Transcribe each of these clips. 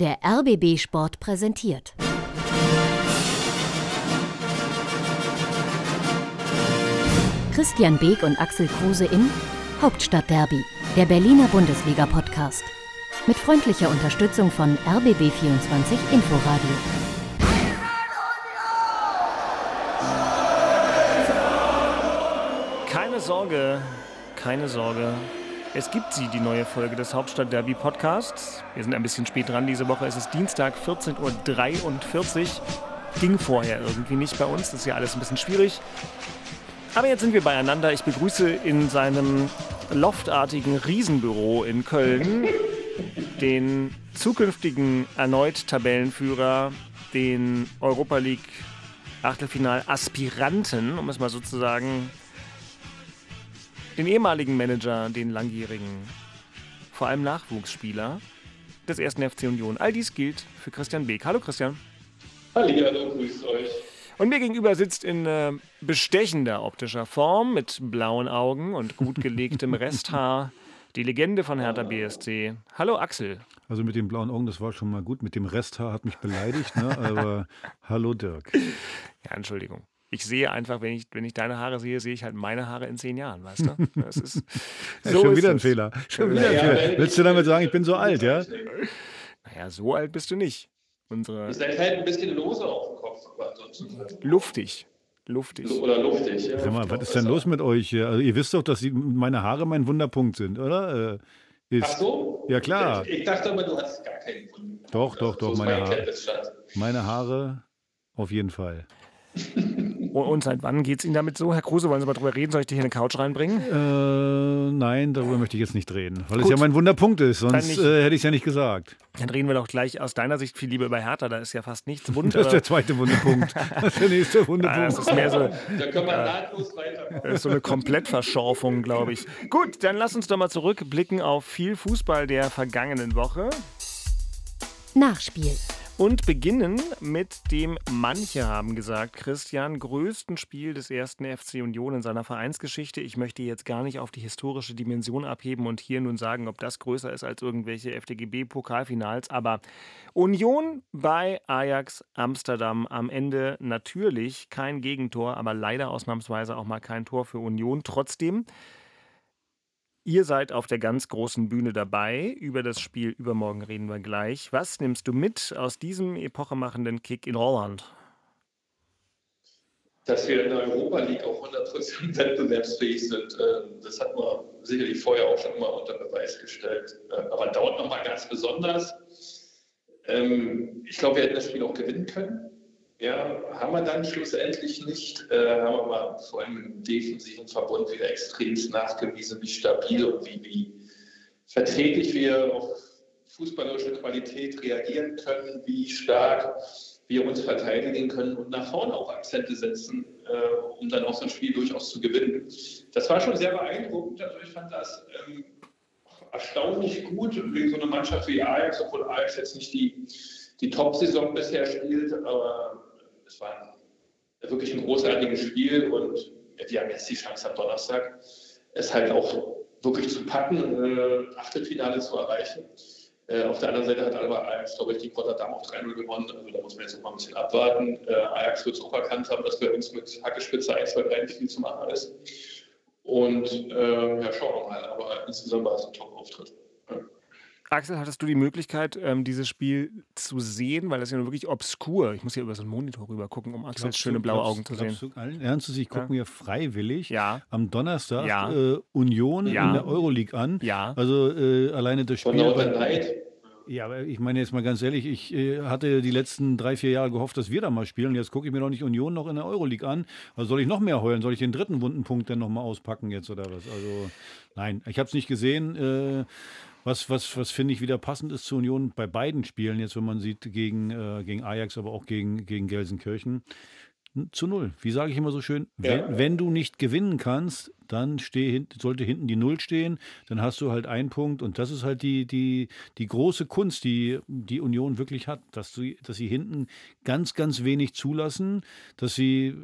Der rbb-Sport präsentiert. Christian Beek und Axel Kruse in Hauptstadtderby, der Berliner Bundesliga-Podcast. Mit freundlicher Unterstützung von rbb-24-Inforadio. Keine Sorge. Es gibt sie, die neue Folge des Hauptstadtderby-Podcasts. Wir sind ein bisschen spät dran diese Woche. Es ist Dienstag, 14.43 Uhr. Ging vorher irgendwie nicht bei uns. Das ist ja alles ein bisschen schwierig. Aber jetzt sind wir beieinander. Ich begrüße in seinem loftartigen Riesenbüro in Köln den zukünftigen erneut Tabellenführer, den Europa League Achtelfinal-Aspiranten, um es mal so zu sagen, den ehemaligen Manager, den langjährigen, vor allem Nachwuchsspieler des 1. FC Union. All dies gilt für Christian Beek. Hallo Christian. Hallo, grüßt euch. Und mir gegenüber sitzt in bestechender optischer Form mit blauen Augen und gut gelegtem Resthaar die Legende von Hertha BSC. Hallo Axel. Also mit den blauen Augen, das war schon mal gut. Mit dem Resthaar hat mich beleidigt, ne? Aber hallo Dirk. Ja, Entschuldigung. Ich sehe einfach, wenn ich deine Haare sehe, sehe ich halt meine Haare in 10 Jahren, weißt du? Das ist so. Ja, schon wieder ein Fehler. Willst du damit sagen, ich bin so alt, ja? Naja, so alt bist du nicht. Ihr seid halt ein bisschen lose auf dem Kopf, aber ansonsten luftig. Oder luftig, ja. Sag mal, was ist denn los mit euch? Also ihr wisst doch, dass meine Haare mein Wunderpunkt sind, oder? Ach so? Ja, klar. Ich dachte aber, du hattest gar keinen Wunderpunkt. Doch, meine Haare auf jeden Fall. Und seit wann geht es Ihnen damit so? Herr Kruse, wollen Sie mal drüber reden? Soll ich dich hier eine Couch reinbringen? Nein, darüber möchte ich jetzt nicht reden, weil es ja mein Wunderpunkt ist, sonst hätte ich es ja nicht gesagt. Dann reden wir doch gleich aus deiner Sicht viel lieber über Hertha, da ist ja fast nichts wund. Das ist der zweite Wunderpunkt. Das ist der nächste Wunderpunkt. Ja, das ist mehr so, da können wir nahtlos weitermachen. Das ist so eine Komplettverschorfung, glaube ich. Gut, dann lass uns doch mal zurückblicken auf viel Fußball der vergangenen Woche. Nachspiel. Und beginnen mit dem, manche haben gesagt, Christian, größten Spiel des 1. FC Union in seiner Vereinsgeschichte. Ich möchte jetzt gar nicht auf die historische Dimension abheben und hier nun sagen, ob das größer ist als irgendwelche FDGB-Pokalfinals. Aber Union bei Ajax Amsterdam. Am Ende natürlich kein Gegentor, aber leider ausnahmsweise auch mal kein Tor für Union. Trotzdem, ihr seid auf der ganz großen Bühne dabei. Über das Spiel übermorgen reden wir gleich. Was nimmst du mit aus diesem epochemachenden Kick in Holland? Dass wir in der Europa League auch 100% wettbewerbsfähig sind, das hat man sicherlich vorher auch schon immer unter Beweis gestellt. Aber dauert nochmal ganz besonders. Ich glaube, wir hätten das Spiel auch gewinnen können. Ja, haben wir dann schlussendlich nicht, haben wir mal vor allem im defensiven Verbund wieder extremst nachgewiesen, wie stabil und wie verträglich wir auf fußballerische Qualität reagieren können, wie stark wir uns verteidigen können und nach vorne auch Akzente setzen, um dann auch so ein Spiel durchaus zu gewinnen. Das war schon sehr beeindruckend, also ich fand das erstaunlich gut gegen so eine Mannschaft wie Ajax, obwohl Ajax jetzt nicht die Top-Saison bisher spielt, aber es war wirklich ein großartiges Spiel und wir haben jetzt die Chance am Donnerstag, es halt auch wirklich zu packen, Achtelfinale zu erreichen. Auf der anderen Seite hat aber Ajax, glaube ich, die Rotterdam auch 3-0 gewonnen, also da muss man jetzt noch mal ein bisschen abwarten. Ajax wird es auch erkannt haben, dass wir uns mit Hackespitze 1-2-3 viel zu machen ist. Und ja, schauen wir mal, aber insgesamt war es ein Top-Auftritt. Ja. Axel, hattest du die Möglichkeit, dieses Spiel zu sehen? Weil das ist ja nur wirklich obskur. Ich muss hier über so einen Monitor rüber gucken, um Axels schöne blaue Augen zu sehen. Ernstes, ich gucke mir freiwillig am Donnerstag Union in der Euroleague an. Ja. Also alleine das Spiel. Ja, aber ich meine jetzt mal ganz ehrlich, ich hatte die letzten 3-4 Jahre gehofft, dass wir da mal spielen. Jetzt gucke ich mir doch nicht Union noch in der Euroleague an. Also soll ich noch mehr heulen? Soll ich den dritten wunden Punkt dann nochmal auspacken jetzt oder was? Also nein, ich habe es nicht gesehen. Was finde ich wieder passend ist zur Union bei beiden Spielen, jetzt wenn man sieht, gegen Ajax, aber auch gegen Gelsenkirchen, 0. Wie sage ich immer so schön, wenn du nicht gewinnen kannst, dann sollte hinten die 0 stehen, dann hast du halt einen Punkt und das ist halt die große Kunst, die Union wirklich hat, dass sie hinten ganz, ganz wenig zulassen, dass sie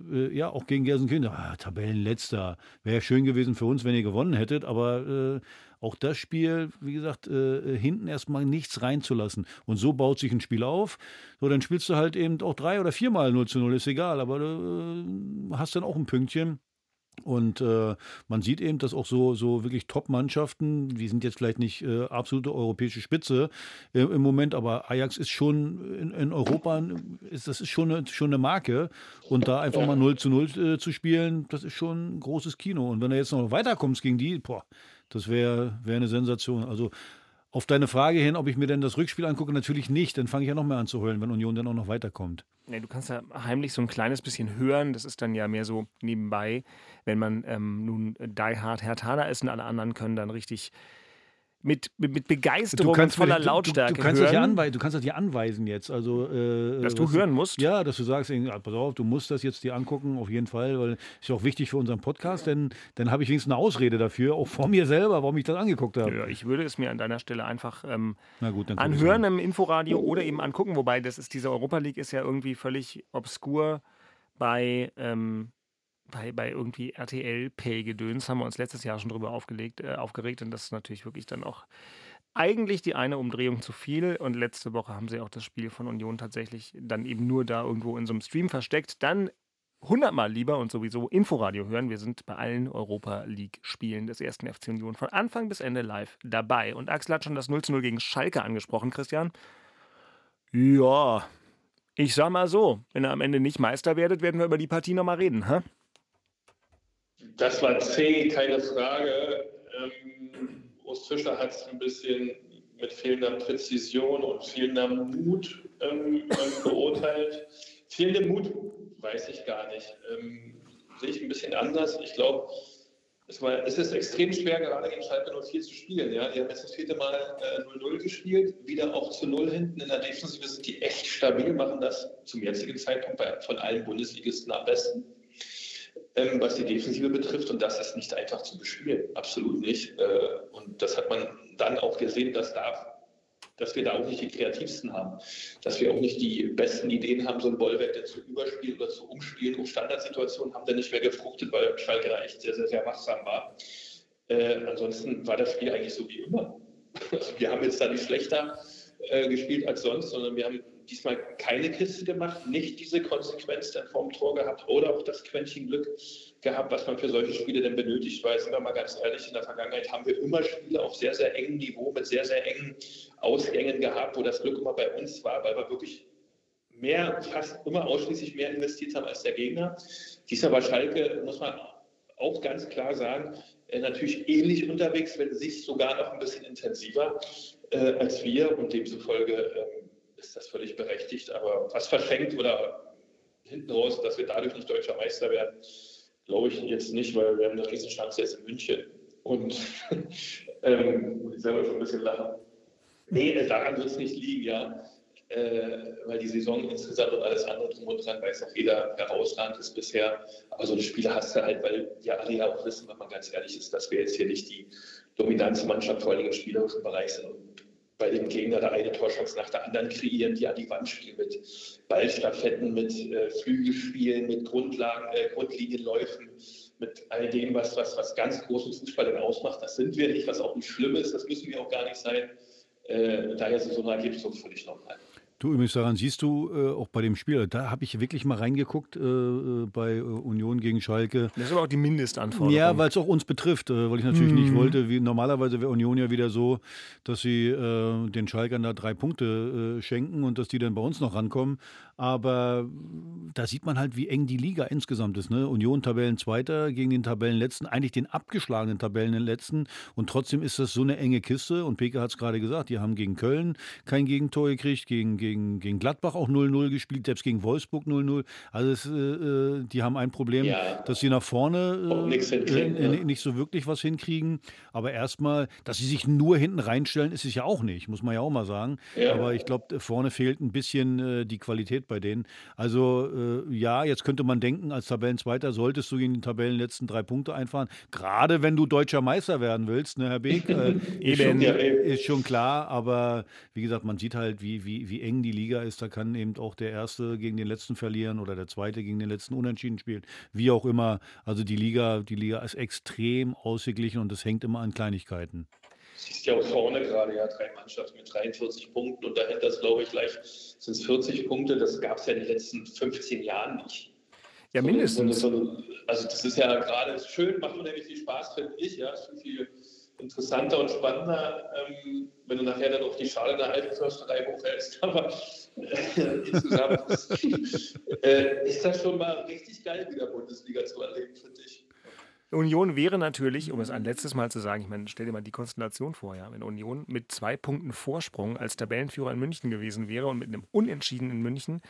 auch gegen Gelsenkirchen, Tabellenletzter, wäre schön gewesen für uns, wenn ihr gewonnen hättet, aber auch das Spiel, wie gesagt, hinten erstmal nichts reinzulassen. Und so baut sich ein Spiel auf. So, dann spielst du halt eben auch 3 oder 4 Mal 0:0, ist egal, aber du hast dann auch ein Pünktchen. Und man sieht eben, dass auch so wirklich Top-Mannschaften, die sind jetzt vielleicht nicht absolute europäische Spitze im Moment, aber Ajax ist schon in Europa, das ist schon eine Marke. Und da einfach mal 0:0 zu spielen, das ist schon ein großes Kino. Und wenn du jetzt noch weiterkommst gegen die, das wäre eine Sensation. Also auf deine Frage hin, ob ich mir denn das Rückspiel angucke, natürlich nicht. Dann fange ich ja noch mehr an zu heulen, wenn Union dann auch noch weiterkommt. Nee, du kannst ja heimlich so ein kleines bisschen hören. Das ist dann ja mehr so nebenbei, wenn man nun die Hard Herthaner ist und alle anderen können dann richtig mit Begeisterung voller Lautstärke du kannst das ja anweisen jetzt. Also, dass du hören musst? Ja, dass du sagst, pass auf, du musst das jetzt dir angucken, auf jeden Fall, weil ist ja auch wichtig für unseren Podcast, denn dann habe ich wenigstens eine Ausrede dafür, auch vor mir selber, warum ich das angeguckt habe. Ja, ich würde es mir an deiner Stelle einfach anhören im Inforadio oder eben angucken, wobei diese Europa League ist ja irgendwie völlig obskur bei irgendwie RTL-Pay-Gedöns haben wir uns letztes Jahr schon drüber aufgeregt und das ist natürlich wirklich dann auch eigentlich die eine Umdrehung zu viel und letzte Woche haben sie auch das Spiel von Union tatsächlich dann eben nur da irgendwo in so einem Stream versteckt. Dann 100-mal lieber und sowieso Inforadio hören. Wir sind bei allen Europa-League-Spielen des ersten FC Union von Anfang bis Ende live dabei und Axel hat schon das 0:0 gegen Schalke angesprochen, Christian. Ja, ich sag mal so, wenn ihr am Ende nicht Meister werdet, werden wir über die Partie nochmal reden, hä? Das war zäh, keine Frage. Ost Fischer hat es ein bisschen mit fehlender Präzision und fehlender Mut beurteilt. Fehlender Mut weiß ich gar nicht. Sehe ich ein bisschen anders. Ich glaube, es ist extrem schwer, gerade gegen Schalke 04 zu spielen. Ja? Die haben jetzt das 4. Mal 0:0 gespielt, wieder auch zu 0 hinten. In der Defensive sind die echt stabil, machen das zum jetzigen Zeitpunkt von allen Bundesligisten am besten. Was die Defensive betrifft, und das ist nicht einfach zu bespielen, absolut nicht. Und das hat man dann auch gesehen, dass wir da auch nicht die kreativsten haben, dass wir auch nicht die besten Ideen haben, so ein Bollwerk zu überspielen oder zu umspielen. Und Standardsituationen haben dann nicht mehr gefruchtet, weil Schalke da echt sehr, sehr, sehr wachsam war. Ansonsten war das Spiel eigentlich so wie immer. Wir haben jetzt da nicht schlechter gespielt als sonst, sondern wir haben diesmal keine Kiste gemacht, nicht diese Konsequenz dann vorm Tor gehabt oder auch das Quäntchen Glück gehabt, was man für solche Spiele denn benötigt, weil, sind wir mal ganz ehrlich, in der Vergangenheit haben wir immer Spiele auf sehr, sehr engem Niveau mit sehr, sehr engen Ausgängen gehabt, wo das Glück immer bei uns war, weil wir wirklich fast immer ausschließlich mehr investiert haben als der Gegner. Diesmal war Schalke, muss man auch ganz klar sagen, natürlich ähnlich unterwegs, wenn sich sogar noch ein bisschen intensiver als wir und demzufolge ist das völlig berechtigt, aber was verschenkt oder hinten raus, dass wir dadurch nicht deutscher Meister werden, glaube ich jetzt nicht, weil wir haben eine Riesenchance jetzt in München und ich selber schon ein bisschen lachen. Nee, daran wird es nicht liegen, ja, weil die Saison insgesamt und alles andere drum und dran, weiß auch jeder, herausragend ist bisher, aber so eine Spiele hast du halt, weil ja alle ja auch wissen, wenn man ganz ehrlich ist, dass wir jetzt hier nicht die Dominanzmannschaft, vor allem im spielerischen Bereich sind und bei dem Gegner der eine Torschance nach der anderen kreieren, die an die Wand spielen mit Ballstaffetten, mit Flügelspielen, mit Grundlinienläufen, mit all dem, was ganz großen Fußball dann ausmacht. Das sind wir nicht, was auch nicht schlimm ist, das müssen wir auch gar nicht sein. Daher sind so ein Ergebnis uns völlig normal. Du, übrigens daran siehst du auch bei dem Spiel, da habe ich wirklich mal reingeguckt bei Union gegen Schalke. Das ist aber auch die Mindestanforderung. Ja, weil es auch uns betrifft, weil ich natürlich nicht wollte, wie normalerweise wäre Union ja wieder so, dass sie den Schalkern da 3 Punkte schenken und dass die dann bei uns noch rankommen. Aber da sieht man halt, wie eng die Liga insgesamt ist. Ne? Union Tabellenzweiter gegen den Tabellenletzten, eigentlich den abgeschlagenen Tabellenletzten und trotzdem ist das so eine enge Kiste und Peke hat es gerade gesagt, die haben gegen Köln kein Gegentor gekriegt, gegen Gladbach auch 0:0 gespielt, selbst gegen Wolfsburg 0:0. Also die haben ein Problem, dass sie nach vorne nicht so wirklich was hinkriegen. Aber erstmal, dass sie sich nur hinten reinstellen, ist es ja auch nicht, muss man ja auch mal sagen. Ja. Aber ich glaube, vorne fehlt ein bisschen die Qualität bei denen. Also jetzt könnte man denken, als Tabellenzweiter solltest du gegen den Tabellenletzten 3 Punkte einfahren. Gerade wenn du deutscher Meister werden willst, ne, Herr Beek? Ist schon klar, aber wie gesagt, man sieht halt, wie eng die Liga ist, da kann eben auch der Erste gegen den Letzten verlieren oder der Zweite gegen den Letzten unentschieden spielen, wie auch immer. Also die Liga ist extrem ausgeglichen und das hängt immer an Kleinigkeiten. Siehst ja auch vorne gerade ja drei Mannschaften mit 43 Punkten und dahinter ist, glaube ich, gleich sind es 40 Punkte. Das gab es ja in den letzten 15 Jahren nicht. Ja, mindestens. Also das ist ja gerade schön, macht unheimlich viel Spaß, finde ich. Ja, ist viel interessanter und spannender, wenn du nachher dann auch die Schale in der Halbförsterei hochhältst. Aber insgesamt ist das schon mal richtig geil, wieder Bundesliga zu erleben, finde ich. Union wäre natürlich, um es ein letztes Mal zu sagen, ich meine, stell dir mal die Konstellation vor, ja, wenn Union mit 2 Punkten Vorsprung als Tabellenführer in München gewesen wäre und mit einem Unentschieden in München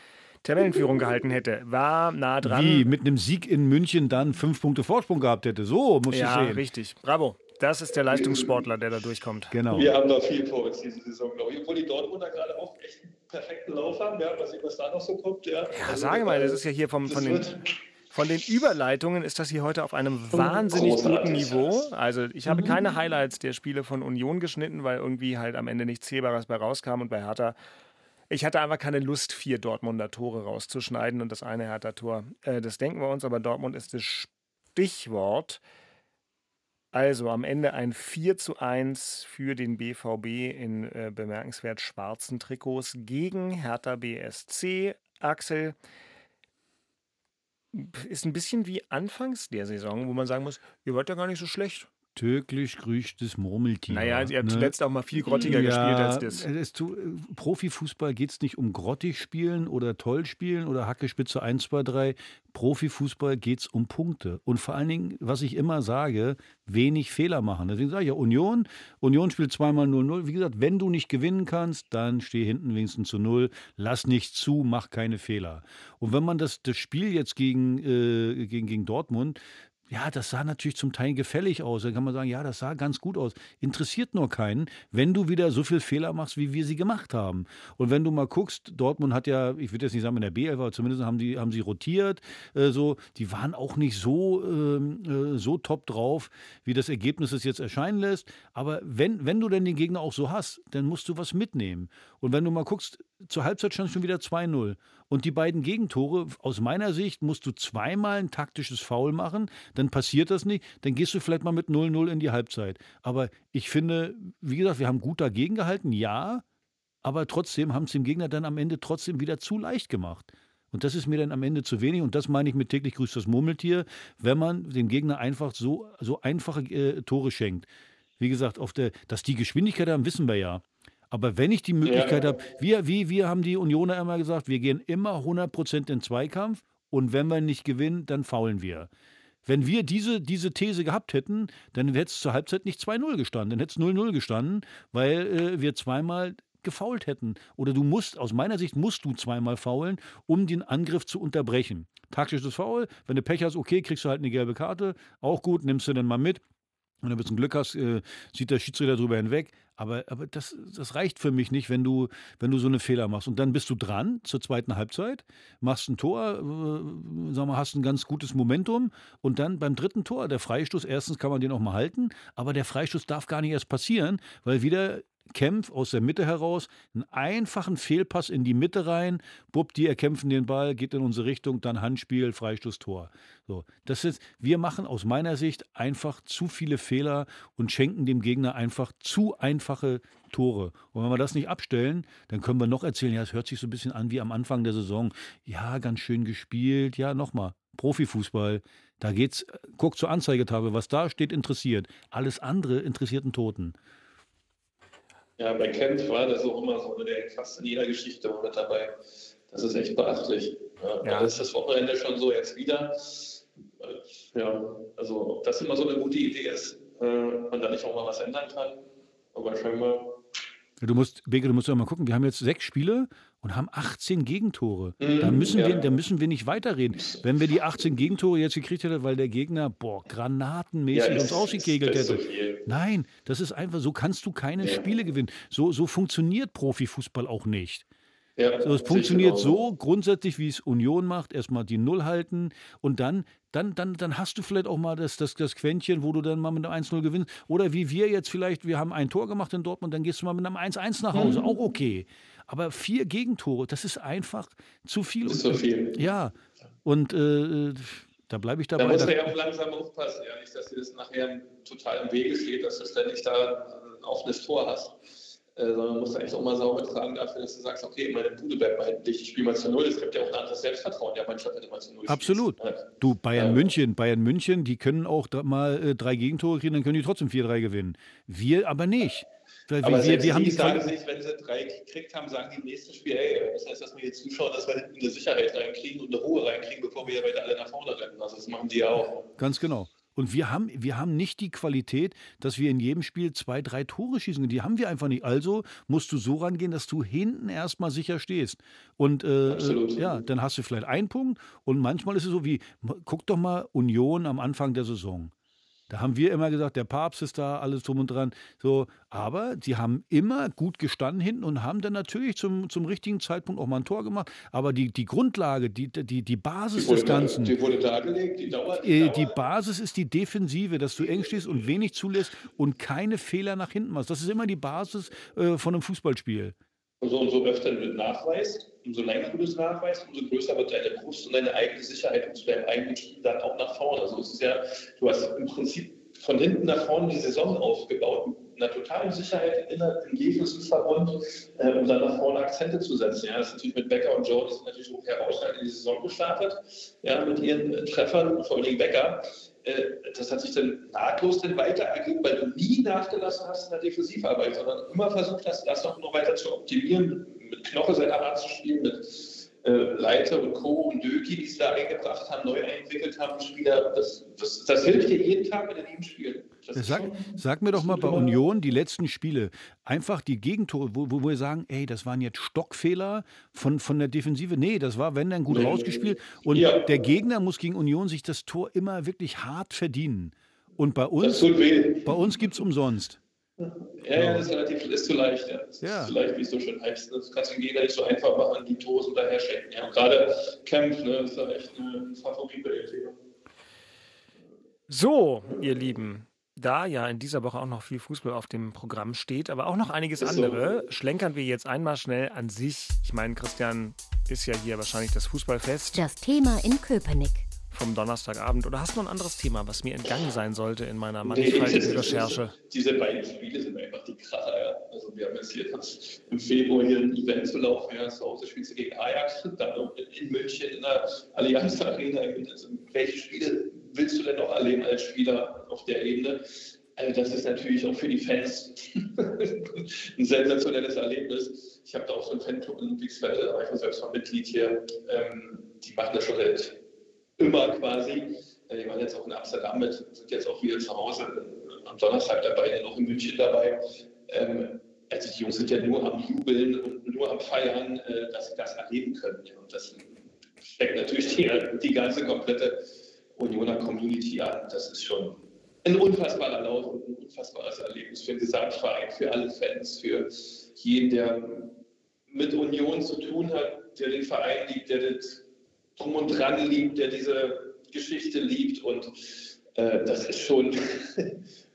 Tabellenführung gehalten hätte, war nah dran. Wie, mit einem Sieg in München dann 5 Punkte Vorsprung gehabt hätte, so muss ich sehen. Ja, richtig, bravo. Das ist der Leistungssportler, der da durchkommt. Genau. Wir haben da viel vor uns diese Saison, glaube ich. Obwohl die Dortmunder gerade auch echt einen perfekten Lauf haben, ja, mal sehen, was da noch so kommt. Ja, also, sage mal, das ist ja hier von den Überleitungen ist das hier heute auf einem wahnsinnig guten Niveau. Also ich habe keine Highlights der Spiele von Union geschnitten, weil irgendwie halt am Ende nichts Sehbares bei rauskam. Und bei Hertha, ich hatte einfach keine Lust, 4 Dortmunder Tore rauszuschneiden. Und das eine Hertha-Tor, das denken wir uns, aber Dortmund ist das Stichwort. Also am Ende ein 4:1 für den BVB in bemerkenswert schwarzen Trikots gegen Hertha BSC. Axel, ist ein bisschen wie anfangs der Saison, wo man sagen muss, ihr wart ja gar nicht so schlecht. Täglich grüßt das Murmeltier. Naja, ihr habt zuletzt auch mal viel grottiger gespielt als das. Profifußball geht es nicht um grottig spielen oder toll spielen oder Hacke, Spitze 1, 2, 3. Profifußball geht es um Punkte. Und vor allen Dingen, was ich immer sage, wenig Fehler machen. Deswegen sage ich ja Union spielt zweimal 0-0. Wie gesagt, wenn du nicht gewinnen kannst, dann steh hinten wenigstens zu 0. Lass nicht zu, mach keine Fehler. Und wenn man das Spiel jetzt gegen Dortmund, ja, das sah natürlich zum Teil gefällig aus. Da kann man sagen, ja, das sah ganz gut aus. Interessiert nur keinen, wenn du wieder so viele Fehler machst, wie wir sie gemacht haben. Und wenn du mal guckst, Dortmund hat ja, ich würde jetzt nicht sagen in der B11, aber zumindest haben sie rotiert. Die waren auch nicht so top drauf, wie das Ergebnis es jetzt erscheinen lässt. Aber wenn du denn den Gegner auch so hast, dann musst du was mitnehmen. Und wenn du mal guckst, zur Halbzeit stand schon wieder 2-0. Und die beiden Gegentore, aus meiner Sicht, musst du zweimal ein taktisches Foul machen, dann passiert das nicht, dann gehst du vielleicht mal mit 0-0 in die Halbzeit. Aber ich finde, wie gesagt, wir haben gut dagegen gehalten, ja, aber trotzdem haben es dem Gegner dann am Ende trotzdem wieder zu leicht gemacht. Und das ist mir dann am Ende zu wenig und das meine ich mit täglich grüßt das Murmeltier, wenn man dem Gegner einfach so einfache Tore schenkt. Wie gesagt, dass die Geschwindigkeit haben, wissen wir ja. Aber wenn ich die Möglichkeit habe, wir haben die Unioner immer gesagt, wir gehen immer 100% in den Zweikampf und wenn wir nicht gewinnen, dann faulen wir. Wenn wir diese These gehabt hätten, dann hätte es zur Halbzeit nicht 2-0 gestanden, dann hätte es 0-0 gestanden, weil wir zweimal gefault hätten. Oder du musst aus meiner Sicht zweimal faulen, um den Angriff zu unterbrechen. Taktisches Foul, wenn du Pech hast, okay, kriegst du halt eine gelbe Karte, auch gut, nimmst du dann mal mit. Wenn du ein bisschen Glück hast, sieht der Schiedsrichter drüber hinweg. Aber das reicht für mich nicht, wenn du so eine Fehler machst. Und dann bist du dran zur zweiten Halbzeit, machst ein Tor, hast ein ganz gutes Momentum. Und dann beim dritten Tor, der Freistoß, erstens kann man den auch mal halten, aber der Freistoß darf gar nicht erst passieren, weil wieder Kempf aus der Mitte heraus, einen einfachen Fehlpass in die Mitte rein, die erkämpfen den Ball, geht in unsere Richtung, dann Handspiel, Freistoß, Tor. So, wir machen aus meiner Sicht einfach zu viele Fehler und schenken dem Gegner einfach zu einfache Tore. Und wenn wir das nicht abstellen, dann können wir noch erzählen, ja, es hört sich so ein bisschen an wie am Anfang der Saison, ja, ganz schön gespielt, ja, nochmal, Profifußball, da geht's, guck zur Anzeigetafel, was da steht, interessiert. Alles andere interessiert einen Toten. Ja, bei Kempf war das auch immer so, der fast in jeder Geschichte war mit dabei. Das ist echt beachtlich. Ja. Das ist das Wochenende schon so jetzt wieder. Ja, also ob das immer so eine gute Idee ist, man da nicht auch mal was ändern kann. Aber scheinbar. Beke, du musst ja mal gucken, wir haben jetzt 6 Spiele und haben 18 Gegentore. Da müssen wir nicht weiterreden. Wenn wir die 18 Gegentore jetzt gekriegt hätten, weil der Gegner, granatenmäßig uns ausgekegelt hätte. So nein, das ist einfach, so kannst du keine Spiele gewinnen. So funktioniert Profifußball auch nicht. Ja, so, es funktioniert so grundsätzlich, wie es Union macht, erstmal die Null halten und dann hast du vielleicht auch mal das Quäntchen, wo du dann mal mit einem 1-0 gewinnst. Oder wie wir jetzt vielleicht, wir haben ein Tor gemacht in Dortmund, dann gehst du mal mit einem 1-1 nach Hause, auch okay. Aber 4 Gegentore, das ist einfach zu viel. Das ist zu viel. Ja, und Da bleibe ich dabei. Da muss man ja auch langsam aufpassen, ja, nicht, dass dir das nachher total im Wege steht, dass du ständig da ein offenes Tor hast. Sondern musst eigentlich auch mal sauber tragen dafür, dass du sagst, okay, meine Bude bleibt mal dicht, ich spiele mal zu Null. Es gibt ja auch ein anderes Selbstvertrauen der Mannschaft, wenn du mal zu Null spielst. Absolut. Du, Bayern München, die können auch mal 3 Gegentore kriegen, dann können die trotzdem 4-3 gewinnen. Wir aber nicht. Aber wir haben die sagen sich, wenn sie 3 gekriegt haben, sagen die im nächsten Spiel, ey, das heißt, dass wir jetzt zuschauen, dass wir hinten eine Sicherheit reinkriegen und eine Ruhe reinkriegen, bevor wir weiter alle nach vorne rennen. Also das machen die ja auch. Ganz genau. Und wir haben nicht die Qualität, dass wir in jedem Spiel 2, 3 Tore schießen. Die haben wir einfach nicht. Also musst du so rangehen, dass du hinten erstmal sicher stehst. Und ja, dann hast du vielleicht einen Punkt. Und manchmal ist es so wie, guck doch mal Union am Anfang der Saison. Da haben wir immer gesagt, der Papst ist da, alles drum und dran. So, aber die haben immer gut gestanden hinten und haben dann natürlich zum richtigen Zeitpunkt auch mal ein Tor gemacht. Aber die Grundlage, die Basis des Ganzen. Die wurde dargelegt, die Dauer. Die Basis ist die Defensive, dass du eng stehst und wenig zulässt und keine Fehler nach hinten machst. Das ist immer die Basis von einem Fußballspiel. Also umso öfter du nachweist, umso länger du das nachweist, umso größer wird deine Brust und deine eigene Sicherheit und zu deinem eigenen Team dann auch nach vorne. Also es ist ja, du hast im Prinzip von hinten nach vorne die Saison aufgebaut, mit einer totalen Sicherheit in jedem Verbund, um dann nach vorne Akzente zu setzen. Ja, das ist natürlich mit Becker und Jones natürlich auch herausragend in die Saison gestartet, ja, mit ihren Treffern, vor allem Becker. Das hat sich dann nahtlos weiter ergeben, weil du nie nachgelassen hast in der Defensivarbeit, sondern immer versucht hast, das noch weiter zu optimieren, mit Knoche separat zu spielen, mit Leiter und Co. und Döki, die es da eingebracht haben, neu einentwickelt haben, Spieler. Das hilft dir jeden Tag mit in jedem Spiel. Sag mir doch mal bei Union die letzten Spiele. Einfach die Gegentore, wo wir sagen, ey, das waren jetzt Stockfehler von der Defensive. Nee, das war, wenn dann gut rausgespielt. Und der Gegner muss gegen Union sich das Tor immer wirklich hart verdienen. Und bei uns gibt es umsonst. Ja, das ist zu leicht. Ja. Ist zu leicht, wie es so schön heißt. Das kannst du jeder nicht so einfach machen, die Tore so daher schenken. Ja, und gerade Kempf, ne, ist da echt ein Favorit bei dem Thema. So, ihr Lieben, da ja in dieser Woche auch noch viel Fußball auf dem Programm steht, aber auch noch einiges andere, schlenkern wir jetzt einmal schnell an sich. Ich meine, Christian, ist ja hier wahrscheinlich das Fußballfest. Das Thema in Köpenick. Vom Donnerstagabend. Oder hast du noch ein anderes Thema, was mir entgangen sein sollte in meiner mannigfaltigen Recherche? Diese beiden Spiele sind einfach die Kracher. Ja. Also wir haben jetzt hier im Februar hier ein Event zu laufen. Ja. Zu Hause spielst du gegen Ajax, dann in München in der Allianz Arena. Also, welche Spiele willst du denn noch erleben als Spieler auf der Ebene? Also das ist natürlich auch für die Fans ein sensationelles Erlebnis. Ich habe da auch so einen Fanclub in Ludwigsfelde, aber ich bin selbst mal Mitglied hier. Die machen das schon halt immer quasi. Die waren jetzt auch in Amsterdam mit, sind jetzt auch wieder zu Hause am Donnerstag dabei, dann auch in München dabei. Also die Jungs sind ja nur am Jubeln und nur am Feiern, dass sie das erleben können. Und das steckt natürlich die ganze komplette Unioner Community an. Das ist schon ein unfassbarer Lauf und ein unfassbares Erlebnis für den Gesamtverein, für alle Fans, für jeden, der mit Union zu tun hat, der den Verein liebt, der das Drum und Dran liebt, der diese Geschichte liebt. Und das ist schon,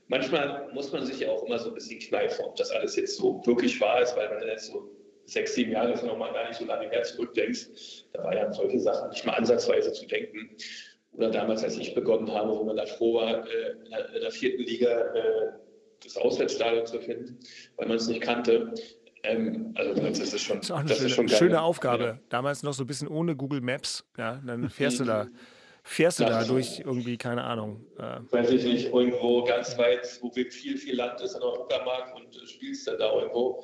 manchmal muss man sich ja auch immer so ein bisschen kneifen, ob das alles jetzt so wirklich wahr ist, weil man jetzt so 6, 7 Jahre, das ist nochmal gar nicht so lange her, zurückdenkst. Da war ja an solche Sachen nicht mal ansatzweise zu denken. Oder damals, als ich begonnen habe, wo man da froh war, in der 4. Liga das Auswärtsstadion zu finden, weil man es nicht kannte. Also das ist schon, das ist schon eine schöne Aufgabe. Ja. Damals noch so ein bisschen ohne Google Maps. Ja, dann fährst du da durch irgendwie, keine Ahnung. Weiß ich nicht, irgendwo ganz weit, wo viel, viel Land ist, an der Uckermark und spielst dann da irgendwo.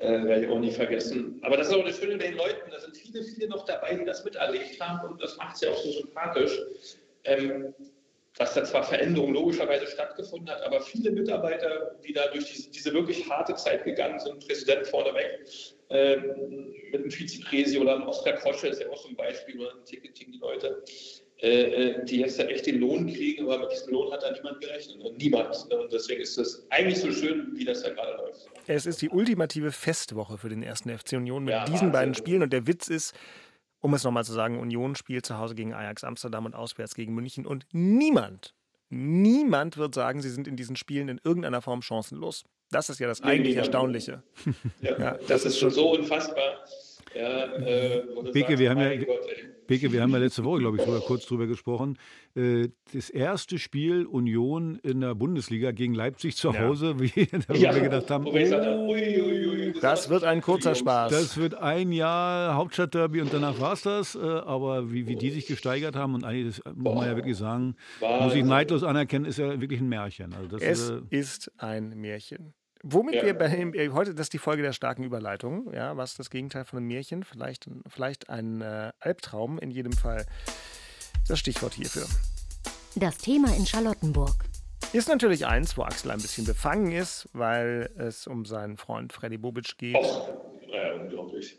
Werde ich auch nie vergessen. Aber das ist auch das Schöne bei den Leuten. Da sind viele, viele noch dabei, die das miterlebt haben. Und das macht es ja auch so sympathisch. Dass da zwar Veränderung logischerweise stattgefunden hat, aber viele Mitarbeiter, die da durch diese wirklich harte Zeit gegangen sind, Präsident vorneweg, mit einem Vizepräsi oder einem Oskar Krosche ist ja auch so ein Beispiel, oder ein Ticketing, die Leute, die jetzt da echt den Lohn kriegen, aber mit diesem Lohn hat da niemand gerechnet und niemand. Und deswegen ist das eigentlich so schön, wie das da gerade läuft. Es ist die ultimative Festwoche für den 1. FC Union mit diesen beiden Spielen und der Witz ist, um es nochmal zu sagen, Union spielt zu Hause gegen Ajax Amsterdam und auswärts gegen München. Und niemand wird sagen, sie sind in diesen Spielen in irgendeiner Form chancenlos. Das ist ja das eigentlich Erstaunliche. Ja, das ist schon so unfassbar. Ja, Beke, wir haben ja... Beke, wir haben ja letzte Woche, glaube ich, sogar kurz drüber gesprochen. Das erste Spiel Union in der Bundesliga gegen Leipzig zu Hause, wir gedacht haben, das wird ein kurzer Spaß. Das wird ein Jahr Hauptstadtderby und danach war es das. Aber wie die sich gesteigert haben, und eigentlich, das muss man ja wirklich sagen, muss ich neidlos anerkennen, ist ja wirklich ein Märchen. Also das ist ein Märchen. Womit wir heute, das ist die Folge der starken Überleitung, ja, was das Gegenteil von einem Märchen, vielleicht ein Albtraum, in jedem Fall das Stichwort hierfür. Das Thema in Charlottenburg. Ist natürlich eins, wo Axel ein bisschen befangen ist, weil es um seinen Freund Fredi Bobic geht. Unglaublich.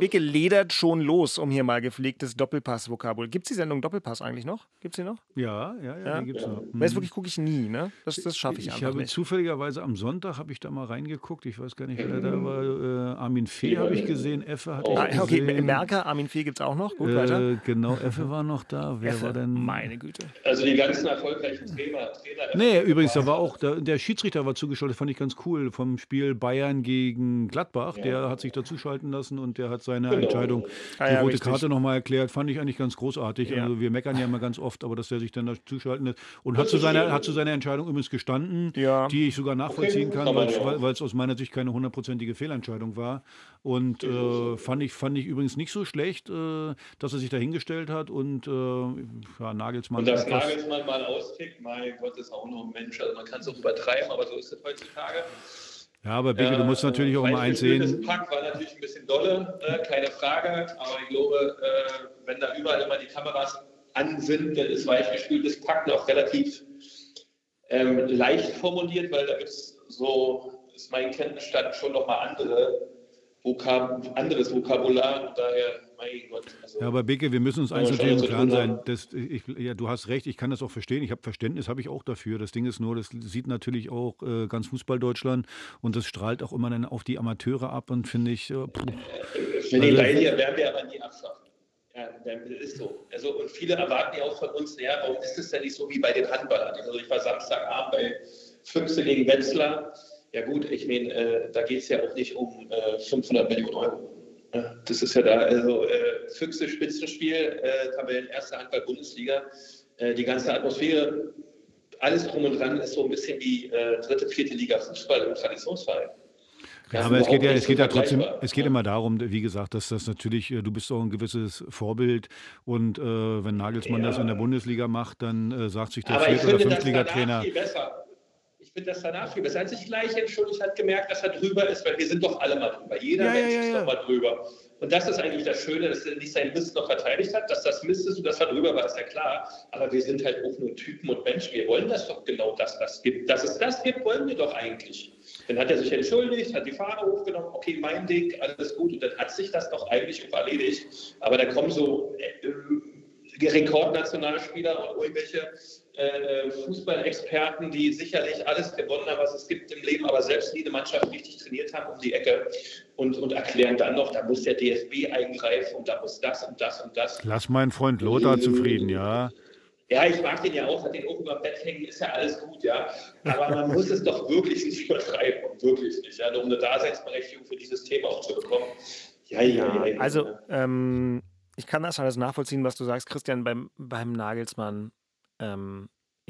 Beke ledert schon los, um hier mal gepflegtes Doppelpass-Vokabul. Gibt es die Sendung Doppelpass eigentlich noch? Gibt es die noch? Ja, die gibt es noch. Weil es wirklich gucke ich nie, ne? Das schaffe ich einfach nicht. Zufälligerweise am Sonntag habe ich da mal reingeguckt. Ich weiß gar nicht, wer da war. Armin Veh habe ich gesehen. Effe hatte ich gesehen. Okay, Merker, Armin Veh gibt es auch noch. Gut, weiter. Genau, Effe war noch da. Wer war denn? Meine Güte. Also die ganzen erfolgreichen Trainer. Nee, übrigens, da war auch, der Schiedsrichter war zugeschaltet, fand ich ganz cool, vom Spiel Bayern gegen Gladbach, der hat sich dazuschalten lassen und der hat seine Entscheidung, die rote Karte nochmal erklärt, fand ich eigentlich ganz großartig. Ja. Also wir meckern ja immer ganz oft, aber dass der sich dann dazuschalten lässt. Und hat zu seiner Entscheidung übrigens gestanden, die ich sogar nachvollziehen kann, weil es aus meiner Sicht keine hundertprozentige Fehlentscheidung war. Und fand ich übrigens nicht so schlecht, dass er sich da hingestellt hat und Nagelsmann... Und dass Nagelsmann mal austickt, mein Gott, ist auch nur ein Mensch, also man kann es auch übertreiben, aber so ist es heutzutage. Ja, aber Beke, du musst natürlich auch mal eins sehen. Das Pack war natürlich ein bisschen dolle, keine Frage. Aber ich glaube, wenn da überall immer die Kameras an sind, dann ist weichgespültes Pack noch relativ leicht formuliert, weil da gibt es, so ist mein Kenntnisstand, schon nochmal anderes Vokabular. Und daher, mein Gott. Also, ja, aber Beke, wir müssen uns eins natürlich im Klaren sein. Du hast recht, ich kann das auch verstehen. Ich habe Verständnis, habe ich auch dafür. Das Ding ist nur, das sieht natürlich auch ganz Fußball-Deutschland und das strahlt auch immer dann auf die Amateure ab und finde ich... Wenn die Leute hier werden wir aber nie abschaffen. Ja, das ist so. Also, und viele erwarten ja auch von uns, ja, warum ist es denn nicht so wie bei den Handballern? Also ich war Samstagabend bei Füchse gegen Wetzlar. Ja gut, ich meine, da geht es ja auch nicht um 500 Millionen Euro. Das ist ja da, also Füchse, Spitzenspiel, Tabellen, erste Handball-Bundesliga. Die ganze Atmosphäre, alles drum und dran, ist so ein bisschen wie dritte, vierte Liga Fußball im Traditionsverein. Ja, aber es geht immer darum, wie gesagt, dass das natürlich, du bist auch ein gewisses Vorbild und wenn Nagelsmann das in der Bundesliga macht, dann sagt sich der Viert- oder Fünftliga-Trainer... Ich finde das danach viel besser. Als ich gleich entschuldigt hat gemerkt, dass er drüber ist, weil wir sind doch alle mal drüber. Jeder Mensch ist doch mal drüber. Und das ist eigentlich das Schöne, dass er nicht seinen Mist noch verteidigt hat, dass das Mist ist und dass er drüber war, ist ja klar. Aber wir sind halt auch nur Typen und Menschen. Wir wollen das doch genau, dass das gibt. Dass es das gibt, wollen wir doch eigentlich. Dann hat er sich entschuldigt, hat die Fahne hochgenommen, okay, mein Ding, alles gut. Und dann hat sich das doch eigentlich erledigt. Aber dann kommen so Rekordnationalspieler und irgendwelche Fußballexperten, die sicherlich alles gewonnen haben, was es gibt im Leben, aber selbst nie eine Mannschaft richtig trainiert haben, um die Ecke und erklären dann noch, da muss der DFB eingreifen und da muss das und das und das. Lass meinen Freund Lothar zufrieden, ja. Ja, ich mag den ja auch, hat den auch über dem Bett hängen, ist ja alles gut, ja. Aber man muss es doch wirklich nicht übertreiben, wirklich nicht, ja, nur um eine Daseinsberechtigung für dieses Thema auch zu bekommen. Ja. Also, ich kann das alles nachvollziehen, was du sagst, Christian, beim Nagelsmann. In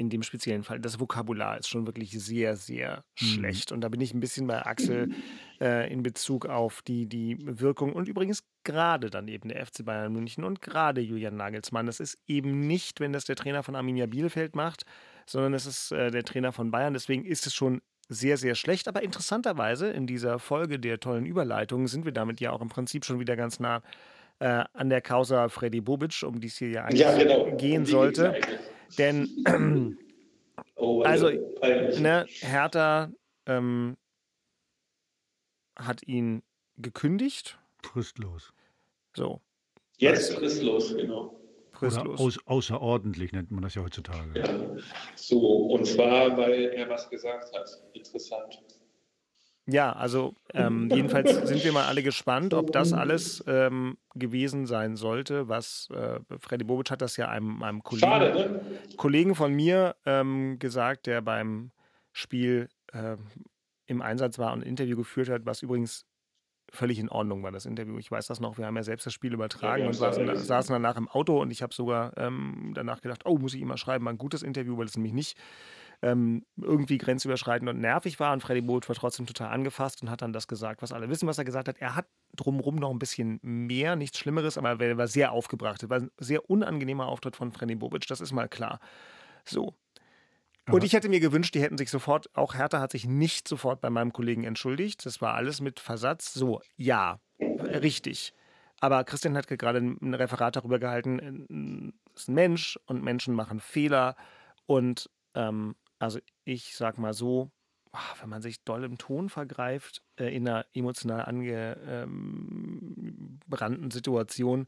dem speziellen Fall, das Vokabular ist schon wirklich sehr, sehr schlecht. Und da bin ich ein bisschen bei Axel in Bezug auf die Wirkung. Und übrigens gerade dann eben der FC Bayern München und gerade Julian Nagelsmann. Das ist eben nicht, wenn das der Trainer von Arminia Bielefeld macht, sondern das ist der Trainer von Bayern. Deswegen ist es schon sehr, sehr schlecht. Aber interessanterweise in dieser Folge der tollen Überleitungen sind wir damit ja auch im Prinzip schon wieder ganz nah an der Causa Fredi Bobic, um die es hier ja eigentlich gehen sollte. Denn, Hertha hat ihn gekündigt. Fristlos. So. Jetzt fristlos, genau. Fristlos. Außerordentlich nennt man das ja heutzutage. Ja. So, und zwar, weil er was gesagt hat. Interessant. Ja, also jedenfalls sind wir mal alle gespannt, ob das alles gewesen sein sollte, was Fredi Bobic hat das ja einem Kollegen, Kollegen von mir gesagt, der beim Spiel im Einsatz war und ein Interview geführt hat, was übrigens völlig in Ordnung war, das Interview. Ich weiß das noch, wir haben ja selbst das Spiel übertragen und saßen danach im Auto und ich habe sogar danach gedacht, oh, muss ich ihm mal schreiben, war ein gutes Interview, weil es nämlich nicht irgendwie grenzüberschreitend und nervig war. Und Fredi Bobic war trotzdem total angefasst und hat dann das gesagt, was alle wissen, was er gesagt hat. Er hat drumherum noch ein bisschen mehr, nichts Schlimmeres, aber er war sehr aufgebracht. Es war ein sehr unangenehmer Auftritt von Fredi Bobic, das ist mal klar. So. Und ich hätte mir gewünscht, die hätten sich sofort, auch Hertha hat sich nicht sofort bei meinem Kollegen entschuldigt. Das war alles mit Versatz. So, ja, richtig. Aber Christian hat gerade ein Referat darüber gehalten, ist ein Mensch und Menschen machen Fehler. Und also ich sag mal so, wenn man sich doll im Ton vergreift, in einer emotional angebrannten Situation,